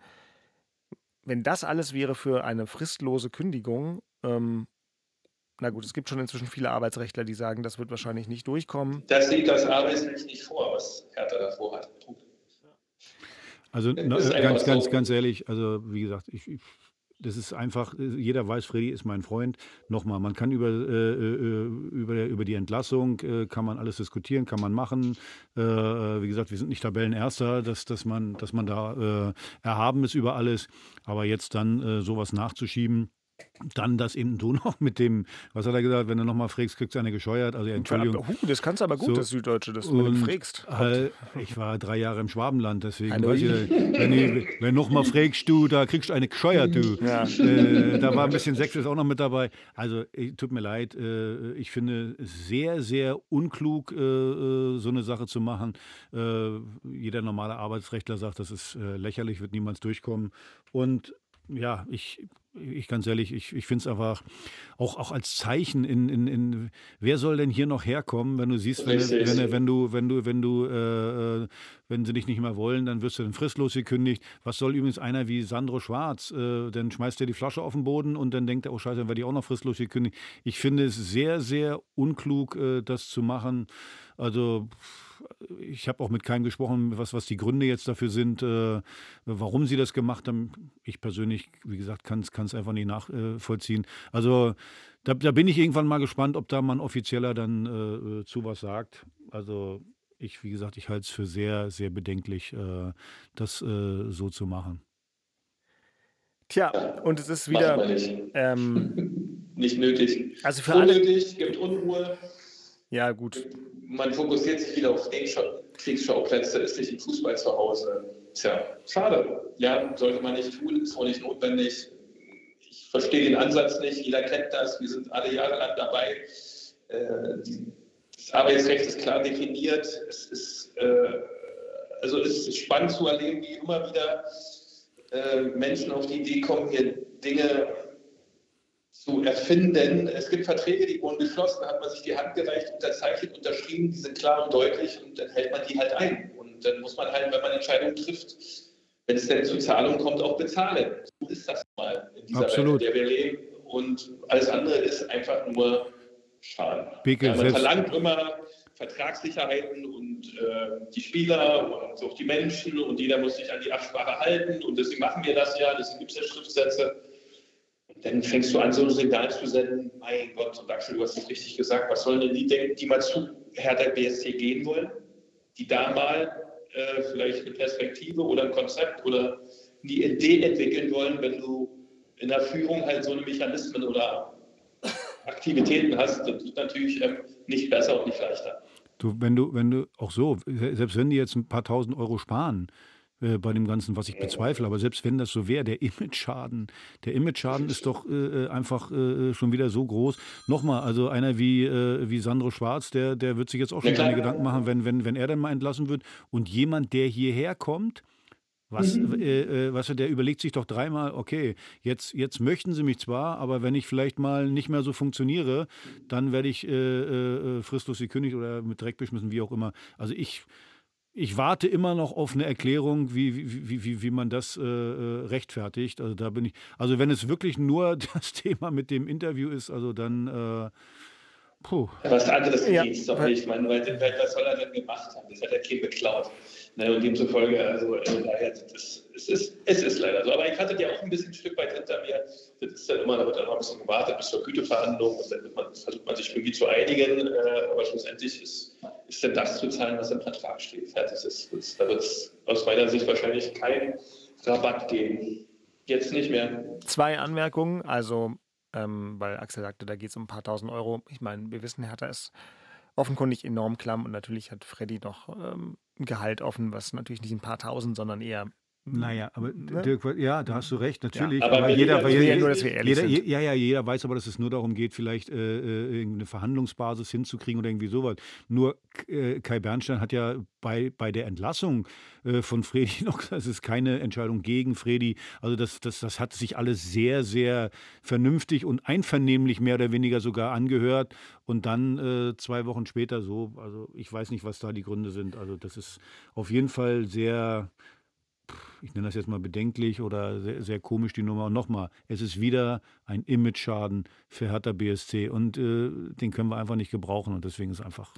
wenn das alles wäre für eine fristlose Kündigung, na gut, es gibt schon inzwischen viele Arbeitsrechtler, die sagen, das wird wahrscheinlich nicht durchkommen. Das sieht das Arbeitsrecht nicht vor, was Hertha davor hat. Also ganz ehrlich, also wie gesagt, das ist einfach, jeder weiß, Fredi ist mein Freund. Nochmal, man kann über die Entlassung, kann man alles diskutieren, kann man machen. Wie gesagt, wir sind nicht Tabellenerster, dass man da erhaben ist über alles. Aber jetzt dann sowas nachzuschieben, dann das eben du noch mit dem, was hat er gesagt, wenn du nochmal frägst, kriegst du eine gescheuert. Also Entschuldigung. Das kannst du aber gut, so, das Süddeutsche, dass du frägst. Ich war 3 Jahre im Schwabenland, deswegen weiß ich, wenn nochmal frägst du, da kriegst du eine gescheuert, du. Ja. Da war ein bisschen Sächsisch auch noch mit dabei. Also tut mir leid, ich finde sehr, sehr unklug, so eine Sache zu machen. Jeder normale Arbeitsrechtler sagt, das ist lächerlich, wird niemals durchkommen. Und ja, ich ganz ehrlich, ich finde es einfach auch als Zeichen in wer soll denn hier noch herkommen, wenn du siehst, wenn sie dich nicht mehr wollen, dann wirst du dann fristlos gekündigt. Was soll übrigens einer wie Sandro Schwarz, dann schmeißt er die Flasche auf den Boden und dann denkt er, oh scheiße, dann werde ich auch noch fristlos gekündigt. Ich finde es sehr, sehr unklug, das zu machen. Also ich habe auch mit keinem gesprochen, was die Gründe jetzt dafür sind, warum sie das gemacht haben. Ich persönlich, wie gesagt, kann es einfach nicht nachvollziehen. Also da bin ich irgendwann mal gespannt, ob da mal ein Offizieller dann zu was sagt. Also ich halte es für sehr, sehr bedenklich, das so zu machen. Tja, und es ist wieder nicht nötig. Also für unnötig, alle gibt Unruhe. Ja, gut. Man fokussiert sich wieder auf den Kriegsschauplatz, da ist nicht im Fußball zu Hause. Tja, schade. Ja, sollte man nicht tun, ist auch nicht notwendig. Ich verstehe den Ansatz nicht, jeder kennt das, wir sind alle Jahre lang dabei. Das Arbeitsrecht ist klar definiert. Es ist, es ist spannend zu erleben, wie immer wieder Menschen auf die Idee kommen, hier Dinge zu erfinden. Es gibt Verträge, die wurden geschlossen, da hat man sich die Hand gereicht, unterzeichnet, unterschrieben, die sind klar und deutlich und dann hält man die halt ein. Und dann muss man halt, wenn man Entscheidungen trifft, wenn es denn zur Zahlung kommt, auch bezahlen. So ist das mal in dieser Welt, in der wir leben. Und alles andere ist einfach nur Schaden. Ja, man verlangt immer Vertragssicherheiten und die Spieler und auch die Menschen und jeder muss sich an die Absprache halten und deswegen machen wir das ja, deswegen gibt es ja Schriftsätze. Dann fängst du an, so ein Signal zu senden, mein Gott, und Axel, du hast es richtig gesagt, was sollen denn die denken, die mal zu Hertha BSC gehen wollen, die da mal vielleicht eine Perspektive oder ein Konzept oder eine Idee entwickeln wollen, wenn du in der Führung halt so eine Mechanismen oder Aktivitäten hast, das wird natürlich nicht besser und nicht leichter. Wenn du auch so, selbst wenn die jetzt ein paar tausend Euro sparen, bei dem Ganzen, was ich bezweifle. Aber selbst wenn das so wäre, der Image-Schaden ist doch einfach schon wieder so groß. Nochmal, also einer wie Sandro Schwarz, der wird sich jetzt auch schon keine Gedanken machen, wenn er dann mal entlassen wird. Und jemand, der hierher kommt, der überlegt sich doch dreimal, okay, jetzt möchten sie mich zwar, aber wenn ich vielleicht mal nicht mehr so funktioniere, dann werde ich fristlos gekündigt oder mit Dreck beschmissen, wie auch immer. Also Ich warte immer noch auf eine Erklärung, wie man das rechtfertigt. Also wenn es wirklich nur das Thema mit dem Interview ist, also dann was anderes geht's doch nicht. Ich meine, was soll er denn gemacht haben? Das hat er keinem geklaut. Ne, und demzufolge, also daher, es ist leider so. Aber ich hatte ja auch ein bisschen ein Stück weit hinter mir. Das ist dann immer, da wird dann noch ein bisschen gewartet bis zur Güteverhandlung und dann versucht man sich irgendwie zu einigen. Aber schlussendlich ist dann das zu zahlen, was im Vertrag steht. Fertig ist. Da wird es aus meiner Sicht wahrscheinlich keinen Rabatt geben. Jetzt nicht mehr. Zwei Anmerkungen. Also, weil Axel sagte, da geht es um ein paar tausend Euro. Ich meine, wir wissen, Hertha ist offenkundig enorm klamm und natürlich hat Fredi noch ein Gehalt offen, was natürlich nicht ein paar tausend, sondern eher... Naja, aber ne? Dirk, ja, da hast du recht, natürlich. Ja, aber jeder weiß aber, dass es nur darum geht, vielleicht eine Verhandlungsbasis hinzukriegen oder irgendwie sowas. Nur Kai Bernstein hat ja bei der Entlassung von Fredi noch gesagt, es ist keine Entscheidung gegen Fredi. Also das hat sich alles sehr, sehr vernünftig und einvernehmlich mehr oder weniger sogar angehört. Und dann 2 Wochen später so, also ich weiß nicht, was da die Gründe sind. Also das ist auf jeden Fall sehr... Ich nenne das jetzt mal bedenklich oder sehr, sehr komisch, die Nummer. Und nochmal, es ist wieder ein Image-Schaden für Hertha BSC und den können wir einfach nicht gebrauchen. Und deswegen ist einfach,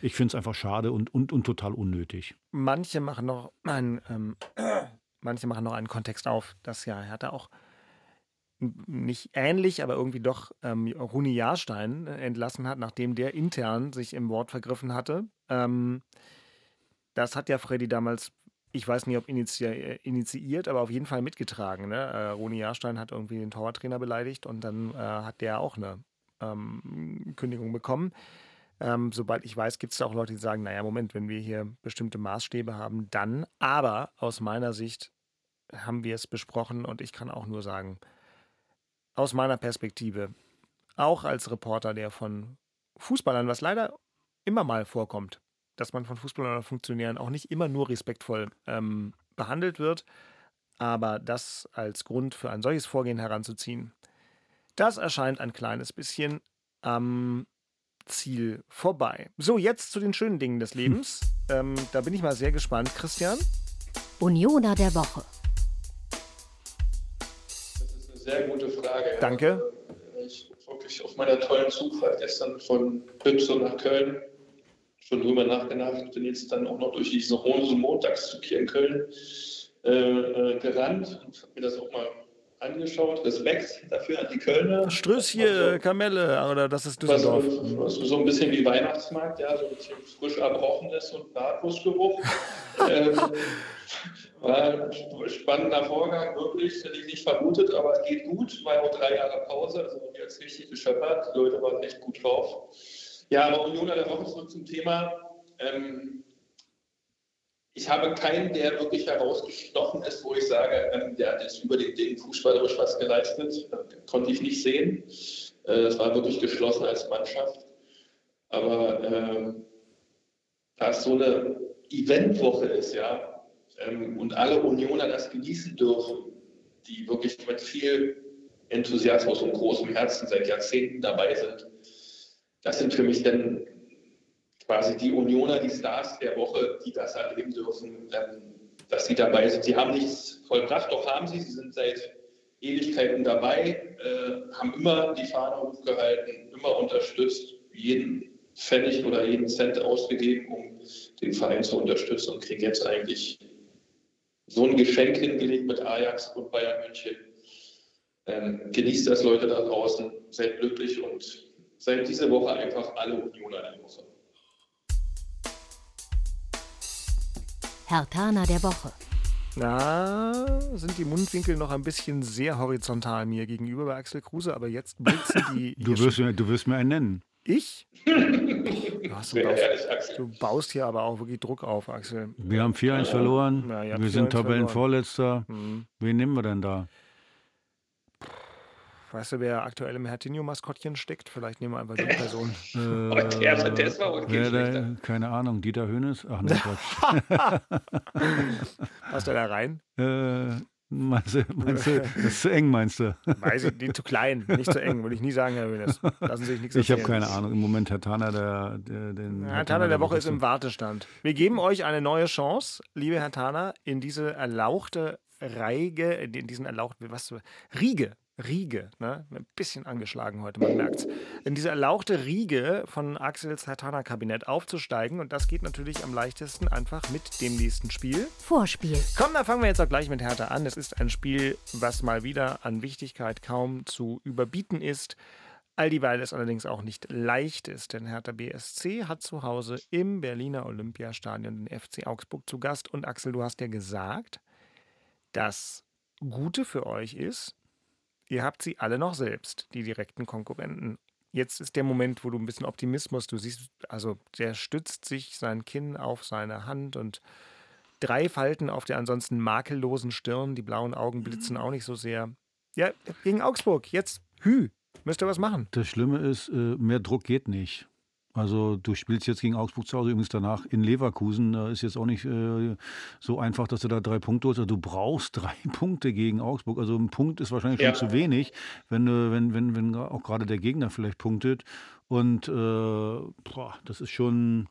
ich finde es einfach schade und total unnötig. Manche machen noch einen Kontext auf, dass ja Hertha auch nicht ähnlich, aber irgendwie doch Rune Jarstein entlassen hat, nachdem der intern sich im Wort vergriffen hatte. Das hat ja Fredi damals... Ich weiß nicht, ob initiiert, aber auf jeden Fall mitgetragen. Ne? Rune Jarstein hat irgendwie den Torwarttrainer beleidigt und dann hat der auch eine Kündigung bekommen. Sobald ich weiß, gibt es auch Leute, die sagen, naja, Moment, wenn wir hier bestimmte Maßstäbe haben, dann. Aber aus meiner Sicht haben wir es besprochen und ich kann auch nur sagen, aus meiner Perspektive, auch als Reporter, der von Fußballern, was leider immer mal vorkommt, dass man von Fußballern oder Funktionären auch nicht immer nur respektvoll behandelt wird. Aber das als Grund für ein solches Vorgehen heranzuziehen, das erscheint ein kleines bisschen am Ziel vorbei. So, jetzt zu den schönen Dingen des Lebens. Da bin ich mal sehr gespannt, Christian. Unioner der Woche. Das ist eine sehr gute Frage. Danke. Ich bin wirklich auf meiner tollen Zugfahrt gestern von Bützum nach Köln schon drüber nachgedacht und bin jetzt dann auch noch durch diesen hohen Montagszug hier in Köln gerannt und habe mir das auch mal angeschaut. Respekt dafür an die Kölner. Ströß hier, so, Kamelle, oder das ist Düsseldorf. So ein bisschen wie Weihnachtsmarkt, ja, so ein bisschen frisch erbrochenes und Bratwurstgeruch. War ein spannender Vorgang, wirklich, hätte ich nicht vermutet, aber es geht gut, war auch 3 Jahre Pause, also wir haben es richtig geschöppert, die Leute waren echt gut drauf. Ja, aber Unioner der Woche zurück zum Thema. Ich habe keinen, der wirklich herausgestochen ist, wo ich sage, der hat jetzt über den Ding fußballerisch was geleistet. Konnte ich nicht sehen. Es war wirklich geschlossen als Mannschaft. Aber da es so eine Eventwoche ist, ja, und alle Unioner das genießen dürfen, die wirklich mit viel Enthusiasmus und großem Herzen seit Jahrzehnten dabei sind, das sind für mich dann quasi die Unioner, die Stars der Woche, die das erleben dürfen, dass sie dabei sind. Sie haben nichts vollbracht, doch haben sie. Sie sind seit Ewigkeiten dabei, haben immer die Fahne hochgehalten, immer unterstützt, jeden Pfennig oder jeden Cent ausgegeben, um den Verein zu unterstützen und kriegen jetzt eigentlich so ein Geschenk hingelegt mit Ajax und Bayern München. Genießt das, Leute da draußen, seid glücklich und seit dieser Woche einfach alle Unioner der Woche. Herthaner der Woche. Na, sind die Mundwinkel noch ein bisschen sehr horizontal mir gegenüber bei Axel Kruse, aber jetzt blitzen die... du wirst mir einen nennen. Ich? Du baust hier aber auch wirklich Druck auf, Axel. Wir haben 4-1 verloren, ja, wir sind Tabellenvorletzter. Wen nehmen wir denn da? Weißt du, wer aktuell im Hertinho-Maskottchen steckt? Vielleicht nehmen wir einfach die Person. Das war auch kein, keine Ahnung, Dieter Hoeneß? Ach, nein, Quatsch. Passt er da rein? Meinst du, das ist zu eng, meinst du? Weiß ich, nicht zu klein, nicht zu eng, würde ich nie sagen, Herr Hoeneß. Lassen Sie sich nichts erzählen. Ich habe keine Ahnung, im Moment Herthaner der Woche ist im Wartestand. Wir geben euch eine neue Chance, liebe Herthaner, in diese erlauchte Riege, in diesen erlauchten, Riege Riege, ne? Ein bisschen angeschlagen heute, man merkt's. In diese erlauchte Riege von Axels Hertha-Kabinett aufzusteigen, und das geht natürlich am leichtesten einfach mit dem nächsten Spiel. Vorspiel. Komm, da fangen wir jetzt auch gleich mit Hertha an. Es ist ein Spiel, was mal wieder an Wichtigkeit kaum zu überbieten ist. All die Weile es allerdings auch nicht leicht ist, denn Hertha BSC hat zu Hause im Berliner Olympiastadion den FC Augsburg zu Gast. Und Axel, du hast ja gesagt, das Gute für euch ist, ihr habt sie alle noch selbst, die direkten Konkurrenten. Jetzt ist der Moment, wo du ein bisschen Optimismus, du siehst, also der stützt sich sein Kinn auf seine Hand und drei Falten auf der ansonsten makellosen Stirn, die blauen Augen blitzen auch nicht so sehr. Ja, gegen Augsburg, jetzt hü. Müsst ihr was machen? Das Schlimme ist, mehr Druck geht nicht. Also du spielst jetzt gegen Augsburg zu Hause, übrigens danach in Leverkusen. Da ist jetzt auch nicht so einfach, dass du da 3 Punkte holst. Also du brauchst 3 Punkte gegen Augsburg. Also ein Punkt ist wahrscheinlich schon zu wenig, wenn auch gerade der Gegner vielleicht punktet. Und das ist schon...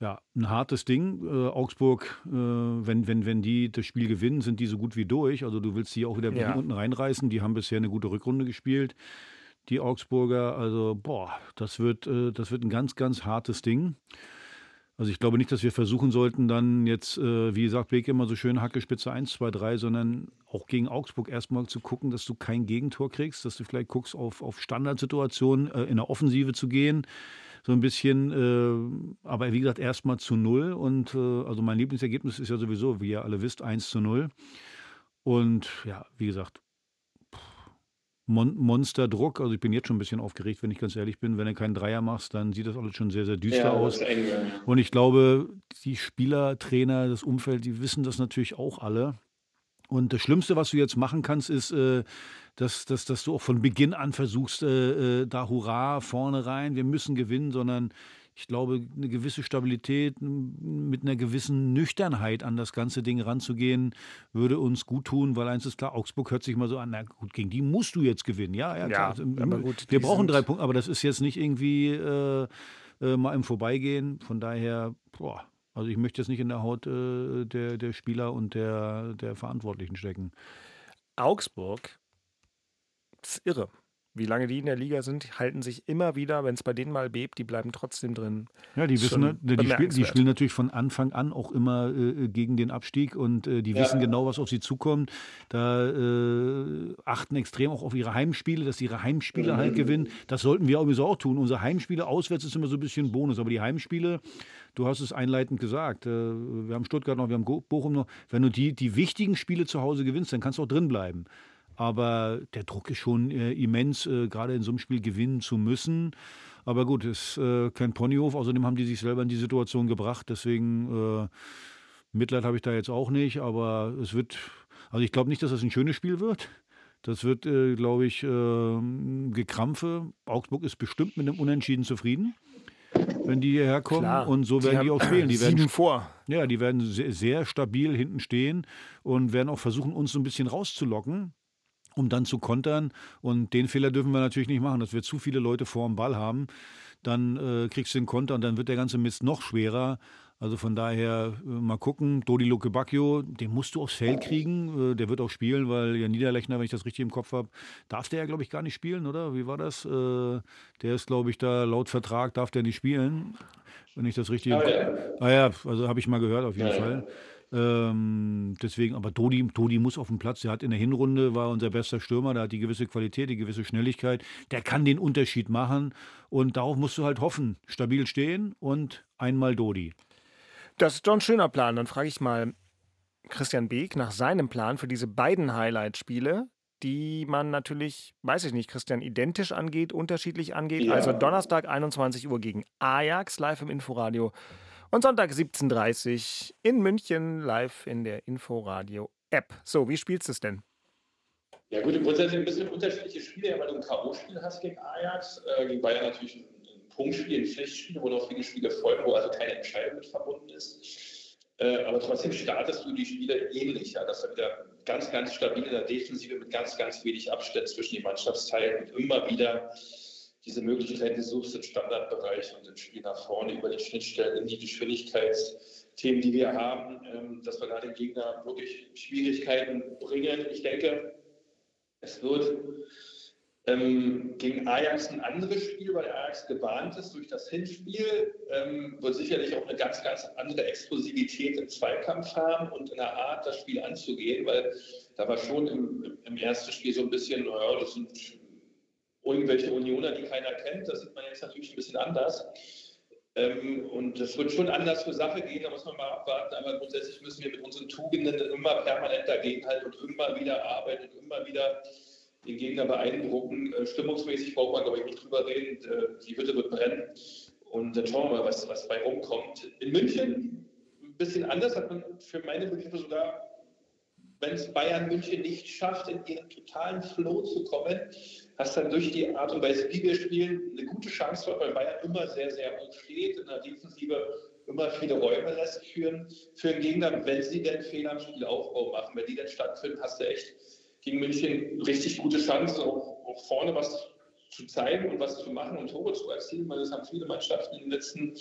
Ja, ein hartes Ding. Augsburg, wenn die das Spiel gewinnen, sind die so gut wie durch. Also du willst die auch wieder unten reinreißen. Die haben bisher eine gute Rückrunde gespielt. Die Augsburger, also das wird ein ganz, ganz hartes Ding. Also ich glaube nicht, dass wir versuchen sollten, dann jetzt, wie sagt Beek immer so schön, Hacke, Spitze 1, 2, 3, sondern auch gegen Augsburg erstmal zu gucken, dass du kein Gegentor kriegst, dass du vielleicht guckst, auf Standardsituationen in der Offensive zu gehen. So ein bisschen, aber wie gesagt, erstmal zu 0. Und also mein Lieblingsergebnis ist ja sowieso, wie ihr alle wisst, 1-0. Und ja, wie gesagt, Monsterdruck. Also ich bin jetzt schon ein bisschen aufgeregt, wenn ich ganz ehrlich bin. Wenn du keinen Dreier machst, dann sieht das alles schon sehr, sehr düster aus. Und ich glaube, die Spieler, Trainer, das Umfeld, die wissen das natürlich auch alle. Und das Schlimmste, was du jetzt machen kannst, ist, dass du auch von Beginn an versuchst, da Hurra, vorne rein, wir müssen gewinnen, sondern ich glaube, eine gewisse Stabilität mit einer gewissen Nüchternheit an das ganze Ding ranzugehen, würde uns gut tun, weil eins ist klar, Augsburg hört sich mal so an, na gut, gegen die musst du jetzt gewinnen. Ja, klar. Aber gut, wir brauchen 3 Punkte, aber das ist jetzt nicht irgendwie mal im Vorbeigehen, von daher, Also ich möchte jetzt nicht in der Haut der Spieler und der Verantwortlichen stecken. Augsburg ist irre. Wie lange die in der Liga sind, halten sich immer wieder, wenn es bei denen mal bebt, die bleiben trotzdem drin. Ja, die wissen, die spielen natürlich von Anfang an auch immer gegen den Abstieg und die wissen genau, was auf sie zukommt. Da achten extrem auch auf ihre Heimspiele, dass ihre Heimspiele halt gewinnen. Das sollten wir sowieso auch tun. Unsere Heimspiele auswärts ist immer so ein bisschen Bonus, aber die Heimspiele, du hast es einleitend gesagt, wir haben Stuttgart noch, wir haben Bochum noch. Wenn du die wichtigen Spiele zu Hause gewinnst, dann kannst du auch drin bleiben. Aber der Druck ist schon immens, gerade in so einem Spiel gewinnen zu müssen. Aber gut, ist kein Ponyhof. Außerdem haben die sich selber in die Situation gebracht. Deswegen Mitleid habe ich da jetzt auch nicht. Aber es wird, also ich glaube nicht, dass das ein schönes Spiel wird. Das wird, glaube ich, Gekrampfe. Augsburg ist bestimmt mit einem Unentschieden zufrieden, wenn die hierher kommen. Klar. Und so werden die auch spielen. Die werden 7 vor. Ja, die werden sehr, sehr stabil hinten stehen und werden auch versuchen, uns so ein bisschen rauszulocken, um dann zu kontern. Und den Fehler dürfen wir natürlich nicht machen, dass wir zu viele Leute vorm Ball haben. Dann kriegst du den Konter und dann wird der ganze Mist noch schwerer. Also von daher mal gucken. Dodi Lukebakio, den musst du aufs Feld kriegen. Der wird auch spielen, weil ja Niederlechner, wenn ich das richtig im Kopf habe, darf der ja, glaube ich, gar nicht spielen, oder? Wie war das? Der ist, glaube ich, da laut Vertrag darf der nicht spielen. Wenn ich das richtig... also habe ich mal gehört auf jeden Fall. Deswegen, aber Dodi muss auf den Platz. Der hat in der Hinrunde, war unser bester Stürmer, der hat die gewisse Qualität, die gewisse Schnelligkeit, der kann den Unterschied machen und darauf musst du halt hoffen. Stabil stehen und einmal Dodi. Das ist doch ein schöner Plan. Dann frage ich mal Christian Beek nach seinem Plan für diese beiden Highlight-Spiele, die man natürlich, weiß ich nicht, Christian, identisch angeht, unterschiedlich angeht. Ja. Also Donnerstag 21 Uhr gegen Ajax, live im Inforadio. Und Sonntag 17:30 Uhr in München, live in der Inforadio-App. So, wie spielst du es denn? Ja gut, im Grundsatz ein bisschen unterschiedliche Spiele, weil du ein K.O.-Spiel hast gegen Ajax, gegen Bayern natürlich ein Punktspiel, ein Pflichtspiel, wo noch viele Spiele folgen, wo also keine Entscheidung mit verbunden ist. Aber trotzdem startest du die Spiele ähnlich, dass du wieder ganz, ganz stabil in der Defensive mit ganz, ganz wenig Abstand zwischen den Mannschaftsteilen und immer wieder... Diese Möglichkeit, die suchst im Standardbereich und im Spiel nach vorne über die Schnittstellen in die Geschwindigkeitsthemen, die wir haben, dass wir da den Gegner wirklich Schwierigkeiten bringen. Ich denke, Es wird gegen Ajax ein anderes Spiel, weil Ajax gebahnt ist durch das Hinspiel, wird sicherlich auch eine ganz, ganz andere Explosivität im Zweikampf haben und in der Art, das Spiel anzugehen, weil da war schon im ersten Spiel so ein bisschen, naja, das sind irgendwelche Unioner, die keiner kennt, das sieht man jetzt natürlich ein bisschen anders. Und das wird schon anders zur Sache gehen, da muss man mal abwarten, aber grundsätzlich müssen wir mit unseren Tugenden immer permanent dagegenhalten und immer wieder arbeiten und immer wieder den Gegner beeindrucken. Stimmungsmäßig braucht man, glaube ich, nicht drüber reden, die Hütte wird brennen und dann schauen wir mal, was bei rumkommt. In München ein bisschen anders, hat man für meine Begriffe sogar, wenn es Bayern München nicht schafft, in ihren totalen Flow zu kommen, hast dann durch die Art und Weise, wie wir spielen, eine gute Chance, weil Bayern immer sehr, sehr hoch steht, in der Defensive immer viele Räume lässt für den Gegner, wenn sie denn Fehler im Spielaufbau machen. Wenn die dann stattfinden, hast du echt gegen München richtig gute Chancen, auch vorne was zu zeigen und was zu machen und Tore zu erzielen, weil das haben viele Mannschaften in den letzten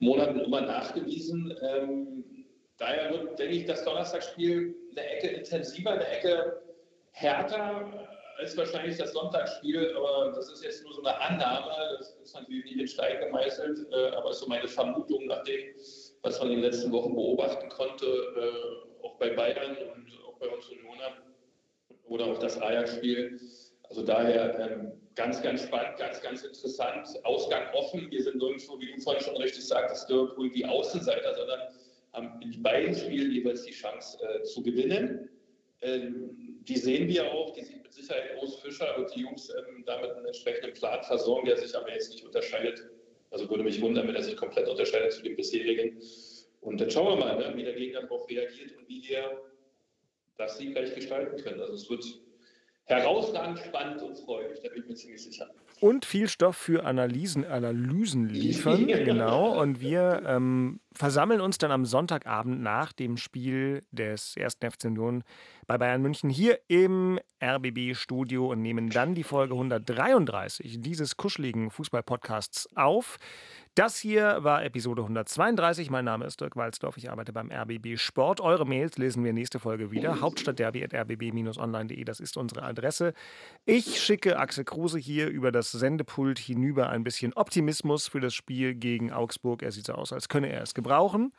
Monaten immer nachgewiesen. Daher wird, denke ich, das Donnerstagsspiel eine Ecke intensiver, eine Ecke härter als wahrscheinlich das Sonntagsspiel. Aber das ist jetzt nur so eine Annahme, das ist natürlich nicht in Stein gemeißelt, aber so meine Vermutung nach dem, was man in den letzten Wochen beobachten konnte, auch bei Bayern und auch bei uns Unionern oder auch das Ajax-Spiel. Also daher ganz, ganz spannend, ganz, ganz interessant. Ausgang offen. Wir sind nirgendwo, wie du vorhin schon richtig sagtest, Dirk, irgendwie Außenseiter, sondern haben in beiden Spielen jeweils die Chance zu gewinnen. Die sehen wir auch, die sieht mit Sicherheit Ost Fischer und die Jungs damit einen entsprechenden Plan versorgen, der sich aber jetzt nicht unterscheidet. Also würde mich wundern, wenn er sich komplett unterscheidet zu dem bisherigen. Und dann schauen wir mal, wie der Gegner darauf reagiert und wie wir das siegreich gestalten können. Also es wird herausragend spannend und freudig, da bin ich mir ziemlich sicher. Und viel Stoff für Analysen liefern, genau. Und wir versammeln uns dann am Sonntagabend nach dem Spiel des 1. FC Union bei Bayern München hier im RBB-Studio und nehmen dann die Folge 133 dieses kuscheligen Fußball-Podcasts auf. Das hier war Episode 132. Mein Name ist Dirk Walzdorf. Ich arbeite beim rbb-Sport. Eure Mails lesen wir nächste Folge wieder. hauptstadtderby@rbb-online.de, das ist unsere Adresse. Ich schicke Axel Kruse hier über das Sendepult hinüber ein bisschen Optimismus für das Spiel gegen Augsburg. Er sieht so aus, als könne er es gebrauchen.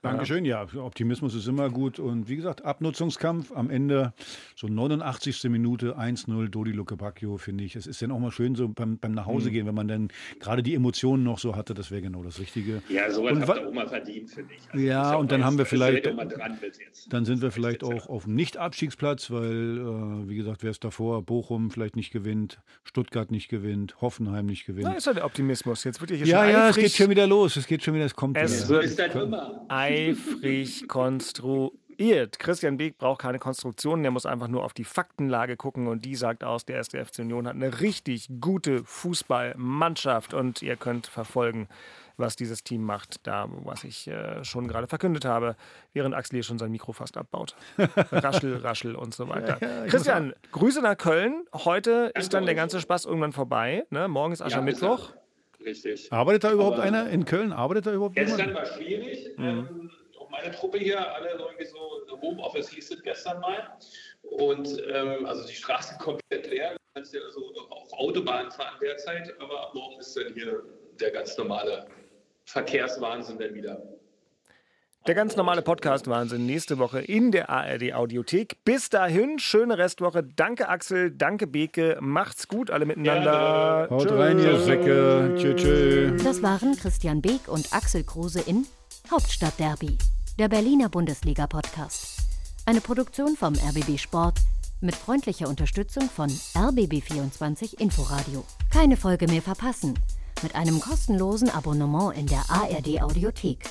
Dankeschön, ja, Optimismus ist immer gut und wie gesagt, Abnutzungskampf am Ende, so 89. Minute 1-0, Dodi Lukebakio, finde ich. Es ist dann auch mal schön so beim Nachhausegehen, wenn man dann gerade die Emotionen noch so hatte, das wäre genau das Richtige. Ja, sowas hat der Oma verdient, finde ich. Also ja, und dann haben wir vielleicht, dann sind wir vielleicht auch auf dem Nicht-Abstiegsplatz, weil, wie gesagt, wer es davor, Bochum vielleicht nicht gewinnt, Stuttgart nicht gewinnt, Hoffenheim nicht gewinnt. Na, ist doch der Optimismus, jetzt wird hier schon eifrig. Ja, es geht schon wieder los, es kommt wieder. Es ist dann immer eifrig konstruiert. Christian Beek braucht keine Konstruktionen, der muss einfach nur auf die Faktenlage gucken und die sagt aus, der 1. FC Union hat eine richtig gute Fußballmannschaft und ihr könnt verfolgen, was dieses Team macht, da, was ich schon gerade verkündet habe, während Axel hier schon sein Mikro fast abbaut. Raschel und so weiter. Ja, Christian, Grüße nach Köln. Heute ist dann der ganze Spaß irgendwann vorbei. Ne? Morgen ist Aschermittwoch. Ja, richtig. Arbeitet da überhaupt einer in Köln? Gestern war schwierig. Auch meine Truppe hier, alle irgendwie so Homeoffice hieß es gestern mal. Und also die Straßen komplett leer. Du kannst ja also auf Autobahn fahren derzeit, aber ab morgen ist dann hier der ganz normale Verkehrswahnsinn dann wieder. Der ganz normale Podcast-Wahnsinn nächste Woche in der ARD-Audiothek. Bis dahin, schöne Restwoche. Danke Axel, danke Beke. Macht's gut alle miteinander. Ja, haut tschö. Rein, ihr Säcke. Tschö, tschö. Das waren Christian Beek und Axel Kruse in Hauptstadtderby, der Berliner Bundesliga-Podcast. Eine Produktion vom RBB Sport mit freundlicher Unterstützung von rbb-24-Inforadio. Keine Folge mehr verpassen mit einem kostenlosen Abonnement in der ARD-Audiothek.